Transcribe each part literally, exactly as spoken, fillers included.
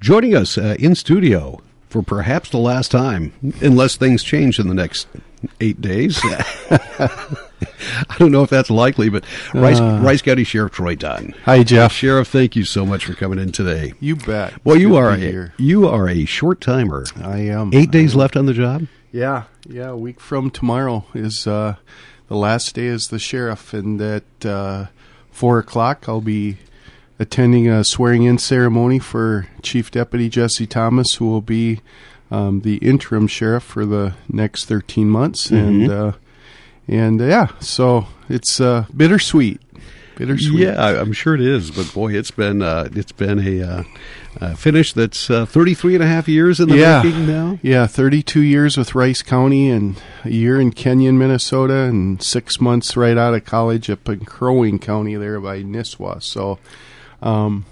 Joining us uh, in studio for perhaps the last time, unless things change in the next eight days. I don't know if that's likely, but Rice, uh, Rice County Sheriff Troy Dunn. Hi, Jeff. Sheriff, thank you so much for coming in today. You bet. Well, you are a, you are a short timer. I am. Eight days left on the job? Yeah. Yeah, a week from tomorrow is uh, the last day as the sheriff, and at uh, four o'clock I'll be attending a swearing-in ceremony for Chief Deputy Jesse Thomas, who will be um, the interim sheriff for the next thirteen months. Mm-hmm. And, uh, and yeah, so it's uh, bittersweet. Bittersweet. Yeah, I'm sure it is, but boy, it's been uh, it's been a uh, uh, finish that's uh, thirty-three and a half years in the yeah. making now. Yeah, thirty-two years with Rice County and a year in Kenyon, Minnesota, and six months right out of college up in Crow Wing County there by Nisswa. So Um,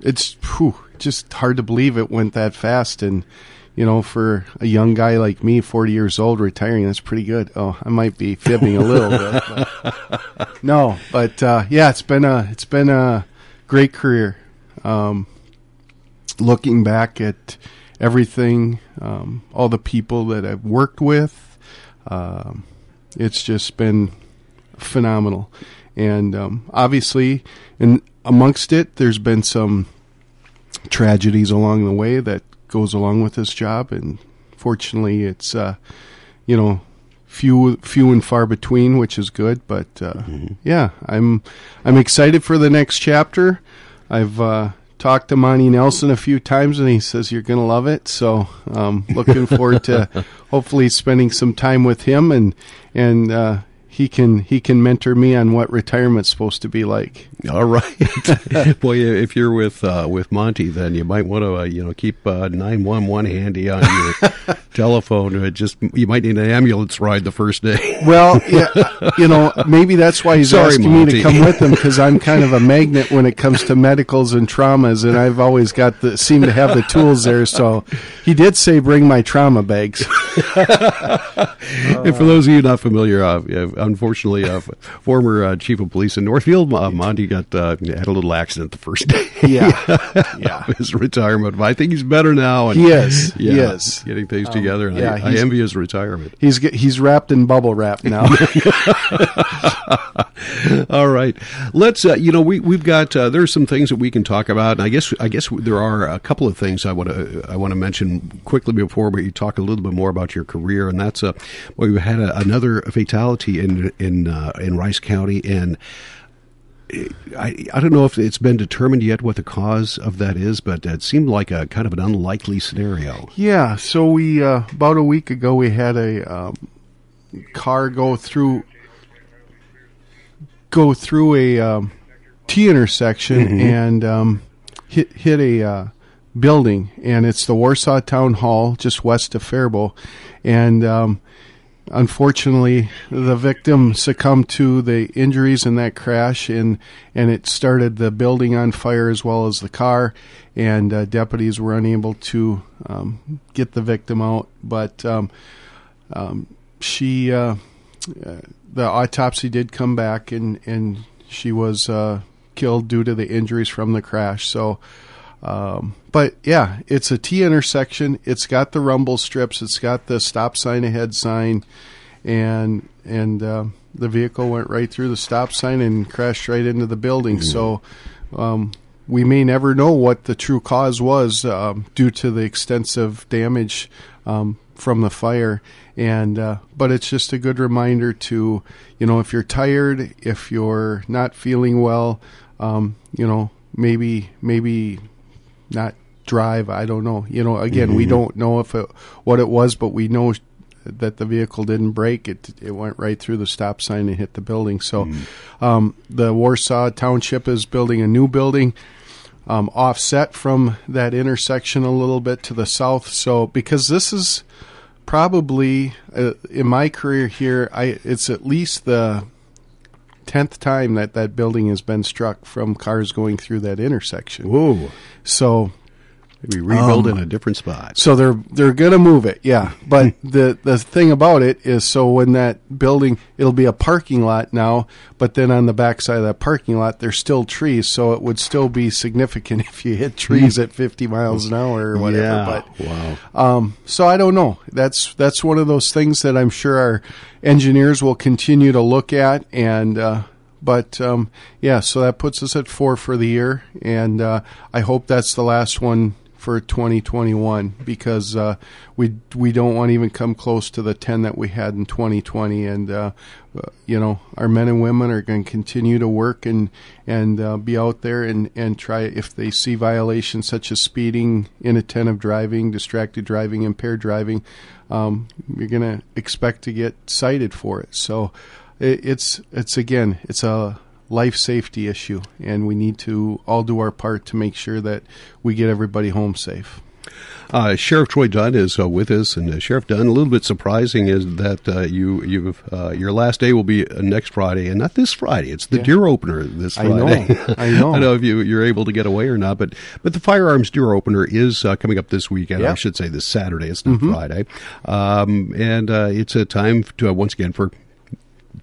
it's whew, just hard to believe it went that fast. And, you know, for a young guy like me, forty years old, retiring, that's pretty good. Oh, I might be fibbing a little bit. But no, but, uh, yeah, it's been a, it's been a great career. Um, looking back at everything, um, all the people that I've worked with, um, it's just been phenomenal. And, um, obviously, and amongst it, there's been some tragedies along the way that goes along with this job, and fortunately, it's uh, you know few few and far between, which is good. But uh, mm-hmm. yeah, I'm I'm excited for the next chapter. I've uh, talked to Monty Nelson a few times, and he says you're going to love it. So um, looking forward to hopefully spending some time with him, and and. Uh, He can he can mentor me on what retirement's supposed to be like. All right. Boy, if you're with uh, with Monty, then you might want to uh, you know keep uh, nine one one handy on your telephone. It just you might need an ambulance ride the first day. Well, yeah, you know maybe that's why he's Sorry, asking Monty. me to come with him, because I'm kind of a magnet when it comes to medicals and traumas, and I've always got the seem to have the tools there. So he did say bring my trauma bags. uh, and for those of you not familiar, uh, I'm Unfortunately, uh, former uh, chief of police in Northfield, uh, Monty got uh, had a little accident the first day. Yeah, yeah. His retirement, but I think he's better now. And, yes, yeah, yes. Getting things um, together. And yeah, I, I envy his retirement. He's he's wrapped in bubble wrap now. All right, let's. Uh, you know, we we've got uh, there's some things that we can talk about, and I guess I guess there are a couple of things I want to I want to mention quickly before we talk a little bit more about your career, and that's uh, well, we had a, another fatality in. in uh, in Rice County, and I I don't know if it's been determined yet what the cause of that is, but it seemed like a kind of an unlikely scenario. Yeah, so we uh, about a week ago we had a um, car go through go through a um, T intersection mm-hmm. and um, hit hit a uh, building, and it's the Warsaw Town Hall just west of Faribault, and um, unfortunately, the victim succumbed to the injuries in that crash, and and it started the building on fire as well as the car, and uh, deputies were unable to um, get the victim out. But um, um, she, uh, the autopsy did come back, and, and she was uh, killed due to the injuries from the crash. So, um, but yeah, it's a T intersection. It's got the rumble strips. It's got the stop sign ahead sign, and and uh, the vehicle went right through the stop sign and crashed right into the building. So um, we may never know what the true cause was um, due to the extensive damage um, from the fire. And uh, but it's just a good reminder to, you know, if you're tired, if you're not feeling well, um, you know, maybe maybe. not drive. I don't know. You know, again, mm-hmm. we don't know if it, what it was, but we know that the vehicle didn't brake. It it went right through the stop sign and hit the building. So mm-hmm. um, the Warsaw Township is building a new building um, offset from that intersection a little bit to the south. So because this is probably, uh, in my career here, I it's at least the tenth time that that building has been struck from cars going through that intersection. Whoa! So Maybe rebuild um, in a different spot. So they're they're going to move it, yeah. But the, the thing about it is, so when that building, it'll be a parking lot now, but then on the backside of that parking lot, there's still trees, so it would still be significant if you hit trees at fifty miles an hour or whatever. Yeah. But, wow. Um, so I don't know. That's, that's one of those things that I'm sure our engineers will continue to look at and uh, – But, um, yeah, so that puts us at four for the year, and uh, I hope that's the last one for twenty twenty-one because uh, we we don't want to even come close to the ten that we had in twenty twenty. And, uh, you know, our men and women are going to continue to work and, and uh, be out there and, and try, if they see violations such as speeding, inattentive driving, distracted driving, impaired driving, um, you're going to expect to get cited for it. So, It's it's again, it's a life safety issue, and we need to all do our part to make sure that we get everybody home safe. Uh, Sheriff Troy Dunn is uh, with us, and uh, Sheriff Dunn, a little bit surprising is that uh, you you've uh, your last day will be uh, next Friday, and not this Friday. It's the yeah. deer opener this Friday. I know, I know. I don't know if you you're able to get away or not, but but the firearms deer opener is uh, coming up this weekend. Yeah. I should say this Saturday. It's not mm-hmm. Friday, um, and uh, it's a time to uh, once again for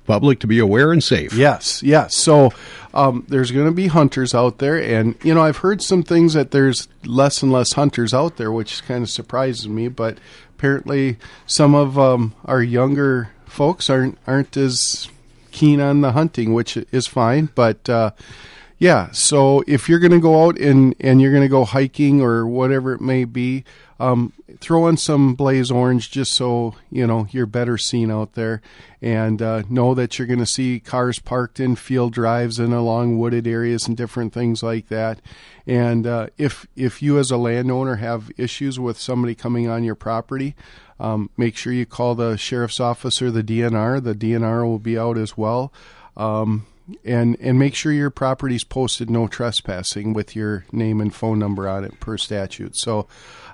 public to be aware and safe. Yes, yes. So um, there's going to be hunters out there. And, you know, I've heard some things that there's less and less hunters out there, which kind of surprises me. But apparently some of um, our younger folks aren't aren't as keen on the hunting, which is fine. But, uh, yeah, so if you're going to go out and, and you're going to go hiking or whatever it may be, um, throw in some blaze orange just so, you know, you're better seen out there, and uh, know that you're going to see cars parked in field drives and along wooded areas and different things like that. And uh, if if you as a landowner have issues with somebody coming on your property, um, make sure you call the sheriff's office or the D N R. The D N R will be out as well. Um And and make sure your property's posted no trespassing with your name and phone number on it per statute. So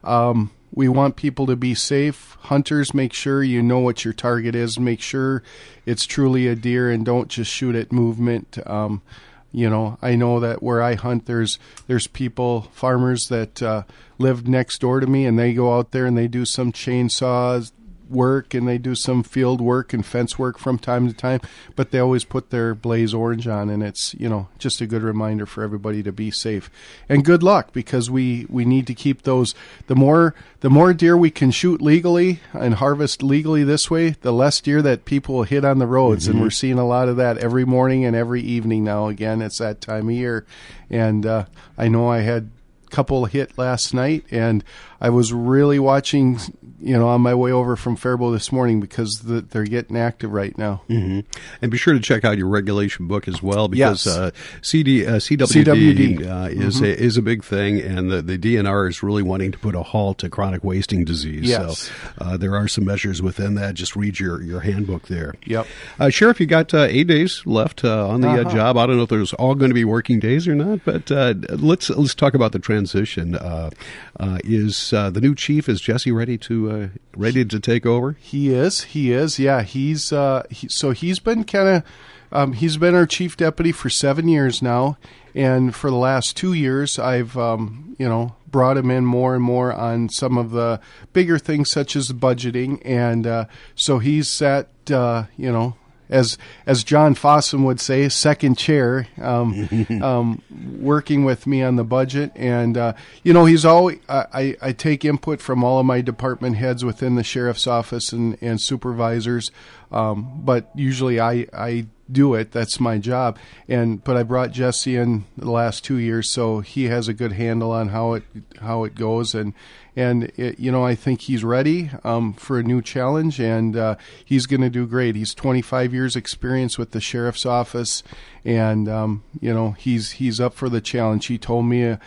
um, we want people to be safe. Hunters, make sure you know what your target is. Make sure it's truly a deer and don't just shoot at movement. Um, you know, I know that where I hunt, there's there's people, farmers that uh, live next door to me, and they go out there and they do some chainsaws work and they do some field work and fence work from time to time, but they always put their blaze orange on, and it's, you know, just a good reminder for everybody to be safe and good luck, because we we need to keep those. The more the more deer we can shoot legally and harvest legally this way, the less deer that people hit on the roads. Mm-hmm. And we're seeing a lot of that every morning and every evening now. Again, it's that time of year, and uh, I know I had couple hit last night, and I was really watching, you know, on my way over from Faribault this morning, because the, they're getting active right now. Mm-hmm. And be sure to check out your regulation book as well, because yes. uh, C D, uh, C W D, C W D. Uh, is, mm-hmm. a, is a big thing, and the, the D N R is really wanting to put a halt to chronic wasting disease. Yes. So uh, there are some measures within that. Just read your, your handbook there. Yep. Uh, Sheriff, you got uh, eight days left uh, on the uh-huh. uh, job. I don't know if there's all going to be working days or not, but uh, let's let's talk about the transition. Transition uh, uh, is uh, the new chief. Is Jesse ready to uh, ready to take over? He is. He is. Yeah. He's uh, he, so he's been kind of um, he's been our chief deputy for seven years now, and for the last two years, I've um, you know brought him in more and more on some of the bigger things such as budgeting, and uh, so he's sat uh, you know. As as John Fossum would say, second chair, um, um, working with me on the budget. And, uh, you know, he's always, I, I take input from all of my department heads within the sheriff's office and, and supervisors, um, but usually I, I do it. That's my job. And but I brought Jesse in the last two years, so he has a good handle on how it how it goes. And and it, you know, I think he's ready um, for a new challenge, and uh, he's going to do great. He's twenty-five years experience with the sheriff's office, and um, you know he's he's up for the challenge. He told me uh,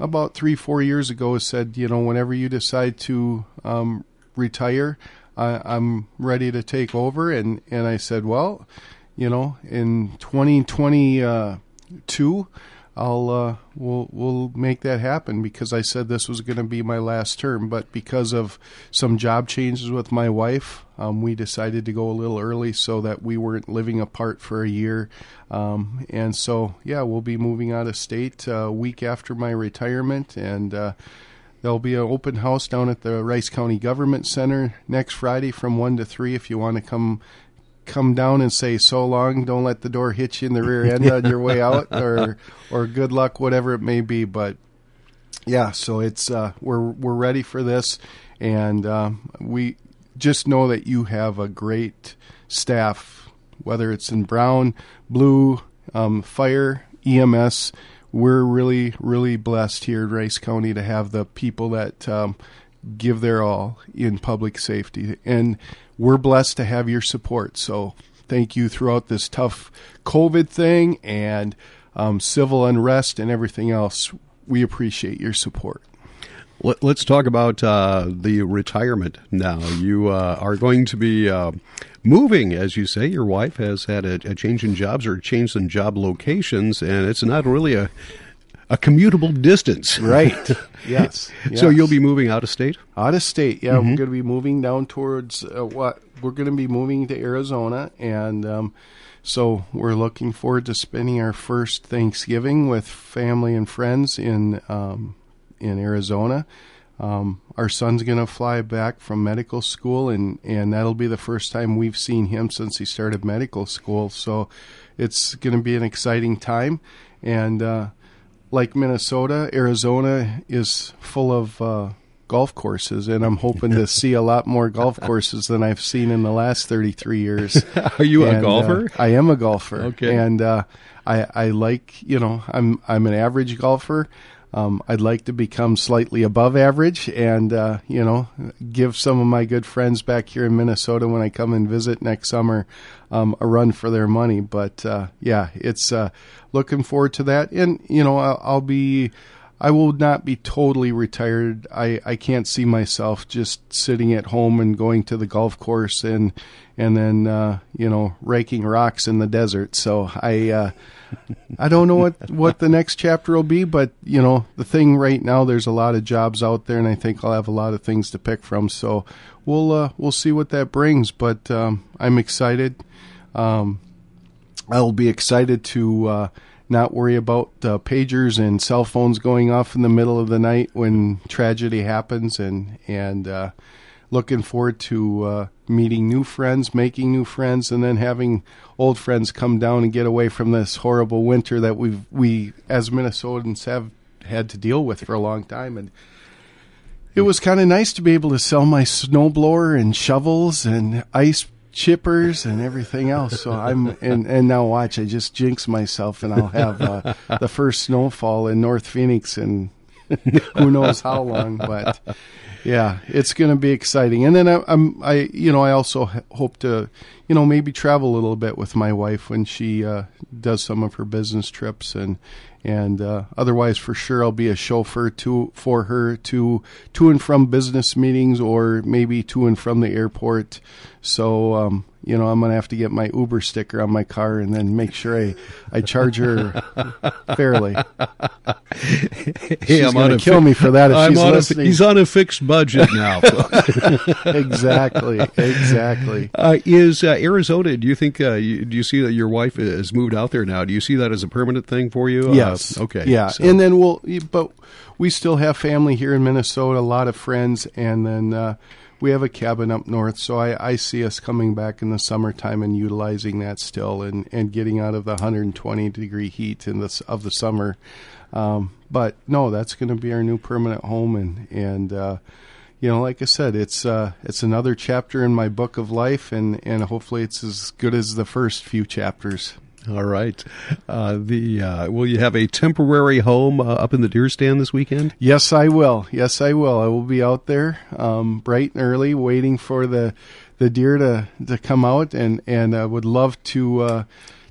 about three four years ago. Said you know whenever you decide to um, retire, I, I'm ready to take over. And and I said, well. You know, in twenty twenty-two, I'll uh, we'll we'll make that happen, because I said this was going to be my last term, but because of some job changes with my wife, um, we decided to go a little early so that we weren't living apart for a year, um, and so yeah, we'll be moving out of state a uh, week after my retirement, and. Uh, There'll be an open house down at the Rice County Government Center next Friday from one to three if you want to come come down and say so long, don't let the door hit you in the rear end on your way out, or or good luck, whatever it may be. But yeah, so it's uh, we're we're ready for this, and um, we just know that you have a great staff, whether it's in Brown, Blue, um, Fire, E M S. We're really, really blessed here in Rice County to have the people that um, give their all in public safety. And we're blessed to have your support. So thank you throughout this tough COVID thing and um, civil unrest and everything else. We appreciate your support. Let's talk about uh, the retirement now. You uh, are going to be uh, moving, as you say. Your wife has had a, a change in jobs or a change in job locations, and it's not really a, a commutable distance. Right. Yes. yes. So you'll be moving out of state? Out of state, yeah. Mm-hmm. We're going to be moving down towards uh, what we're going to be moving to Arizona, and um, so we're looking forward to spending our first Thanksgiving with family and friends in um in Arizona. Um, our son's going to fly back from medical school, and, and that'll be the first time we've seen him since he started medical school. So it's going to be an exciting time. And uh, like Minnesota, Arizona is full of uh, golf courses, and I'm hoping to see a lot more golf courses than I've seen in the last thirty-three years. Are you and, a golfer? Uh, I am a golfer. Okay. And uh, I, I like, you know, I'm I'm an average golfer. Um, I'd like to become slightly above average and, uh, you know, give some of my good friends back here in Minnesota when I come and visit next summer um, a run for their money. But, uh, yeah, it's uh, looking forward to that. And, you know, I'll, I'll be I will not be totally retired. I, I can't see myself just sitting at home and going to the golf course and and then, uh, you know, raking rocks in the desert. So I uh, I don't know what, what the next chapter will be, but, you know, the thing right now, there's a lot of jobs out there, and I think I'll have a lot of things to pick from. So we'll, uh, we'll see what that brings, but um, I'm excited. Um, I'll be excited to... Uh, not worry about uh, pagers and cell phones going off in the middle of the night when tragedy happens, and and uh, looking forward to uh, meeting new friends, making new friends, and then having old friends come down and get away from this horrible winter that we've, we as Minnesotans have had to deal with for a long time. And it was kind of nice to be able to sell my snowblower and shovels and ice chippers and everything else. So I'm and, and now watch, I just jinx myself, and I'll have uh, the first snowfall in North Phoenix in who knows how long. But yeah, it's going to be exciting. And then I, I'm I you know I also hope to you know maybe travel a little bit with my wife when she uh, does some of her business trips, and and uh, otherwise for sure I'll be a chauffeur to for her to to and from business meetings, or maybe to and from the airport. So, um, you know, I'm going to have to get my Uber sticker on my car and then make sure I, I charge her fairly. Hey, she's going to kill fi- me for that if I'm she's listening. A, he's on a fixed budget now. exactly, exactly. Uh, is uh, Arizona, do you think, uh, you, do you see that your wife has moved out there now? Do you see that as a permanent thing for you? Yes. Uh, okay. Yeah, so. And then we'll, but we still have family here in Minnesota, a lot of friends, and then... Uh, We have a cabin up north, so I, I see us coming back in the summertime and utilizing that still, and, and getting out of the one hundred twenty degree heat in the, of the summer. Um, but no, that's going to be our new permanent home, and and uh, you know, like I said, it's uh, it's another chapter in my book of life, and, and hopefully it's as good as the first few chapters. All right. Uh, the uh, will you have a temporary home uh, up in the deer stand this weekend? Yes, I will. Yes, I will. I will be out there um, bright and early waiting for the the deer to, to come out, and, and I would love to uh,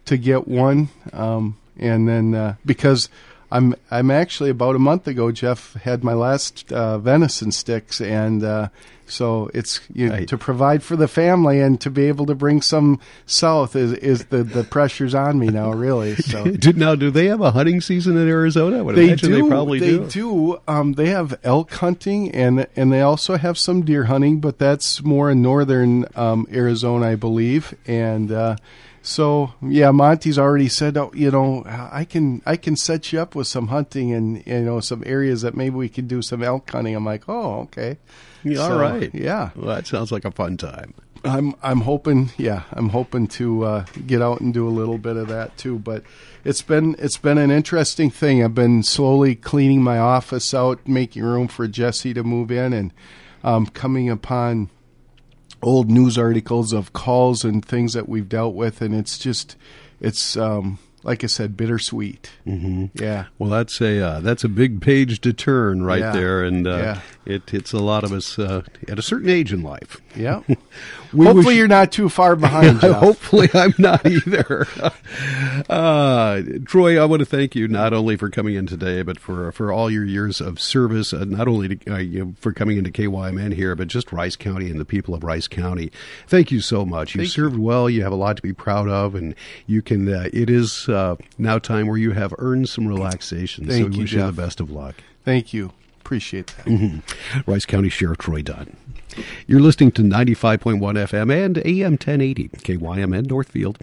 to get one. Um, and then uh, because I'm I'm actually about a month ago, Jeff, had my last uh, venison sticks, and uh, so it's you, right. to provide for the family and to be able to bring some south is, is the, the pressure's on me now, really. So now, do they have a hunting season in Arizona? I would they do. They probably they do. They do. Um, they have elk hunting, and and they also have some deer hunting, but that's more in northern um, Arizona, I believe, and. Uh, So yeah, Monty's already said, oh, you know, I can I can set you up with some hunting and, you know, some areas that maybe we can do some elk hunting. I'm like, oh, okay, yeah, so, all right, yeah. Well, that sounds like a fun time. I'm I'm hoping, yeah, I'm hoping to uh, get out and do a little bit of that too. But it's been it's been an interesting thing. I've been slowly cleaning my office out, making room for Jesse to move in, and um, coming upon old news articles of calls and things that we've dealt with, and it's just, it's um, like I said, bittersweet. Mm-hmm. Yeah. Well, that's a uh, that's a big page to turn right yeah. there, and uh, yeah. it hits a lot of us uh, at a certain age in life. Yeah. Hopefully wish... you're not too far behind. Hopefully I'm not either. uh, Troy, I want to thank you not only for coming in today, but for for all your years of service, uh, not only to, uh, you know, for coming into K Y M N here, but just Rice County and the people of Rice County. Thank you so much. You've thank served you. well. You have a lot to be proud of, and you can. Uh, it is uh, now time where you have earned some relaxation. Thank so we you, wish Jeff. you the best of luck. Thank you. Appreciate that. Mm-hmm. Rice County Sheriff Troy Dunn. You're listening to ninety-five point one F M and A M ten eighty, K Y M N Northfield.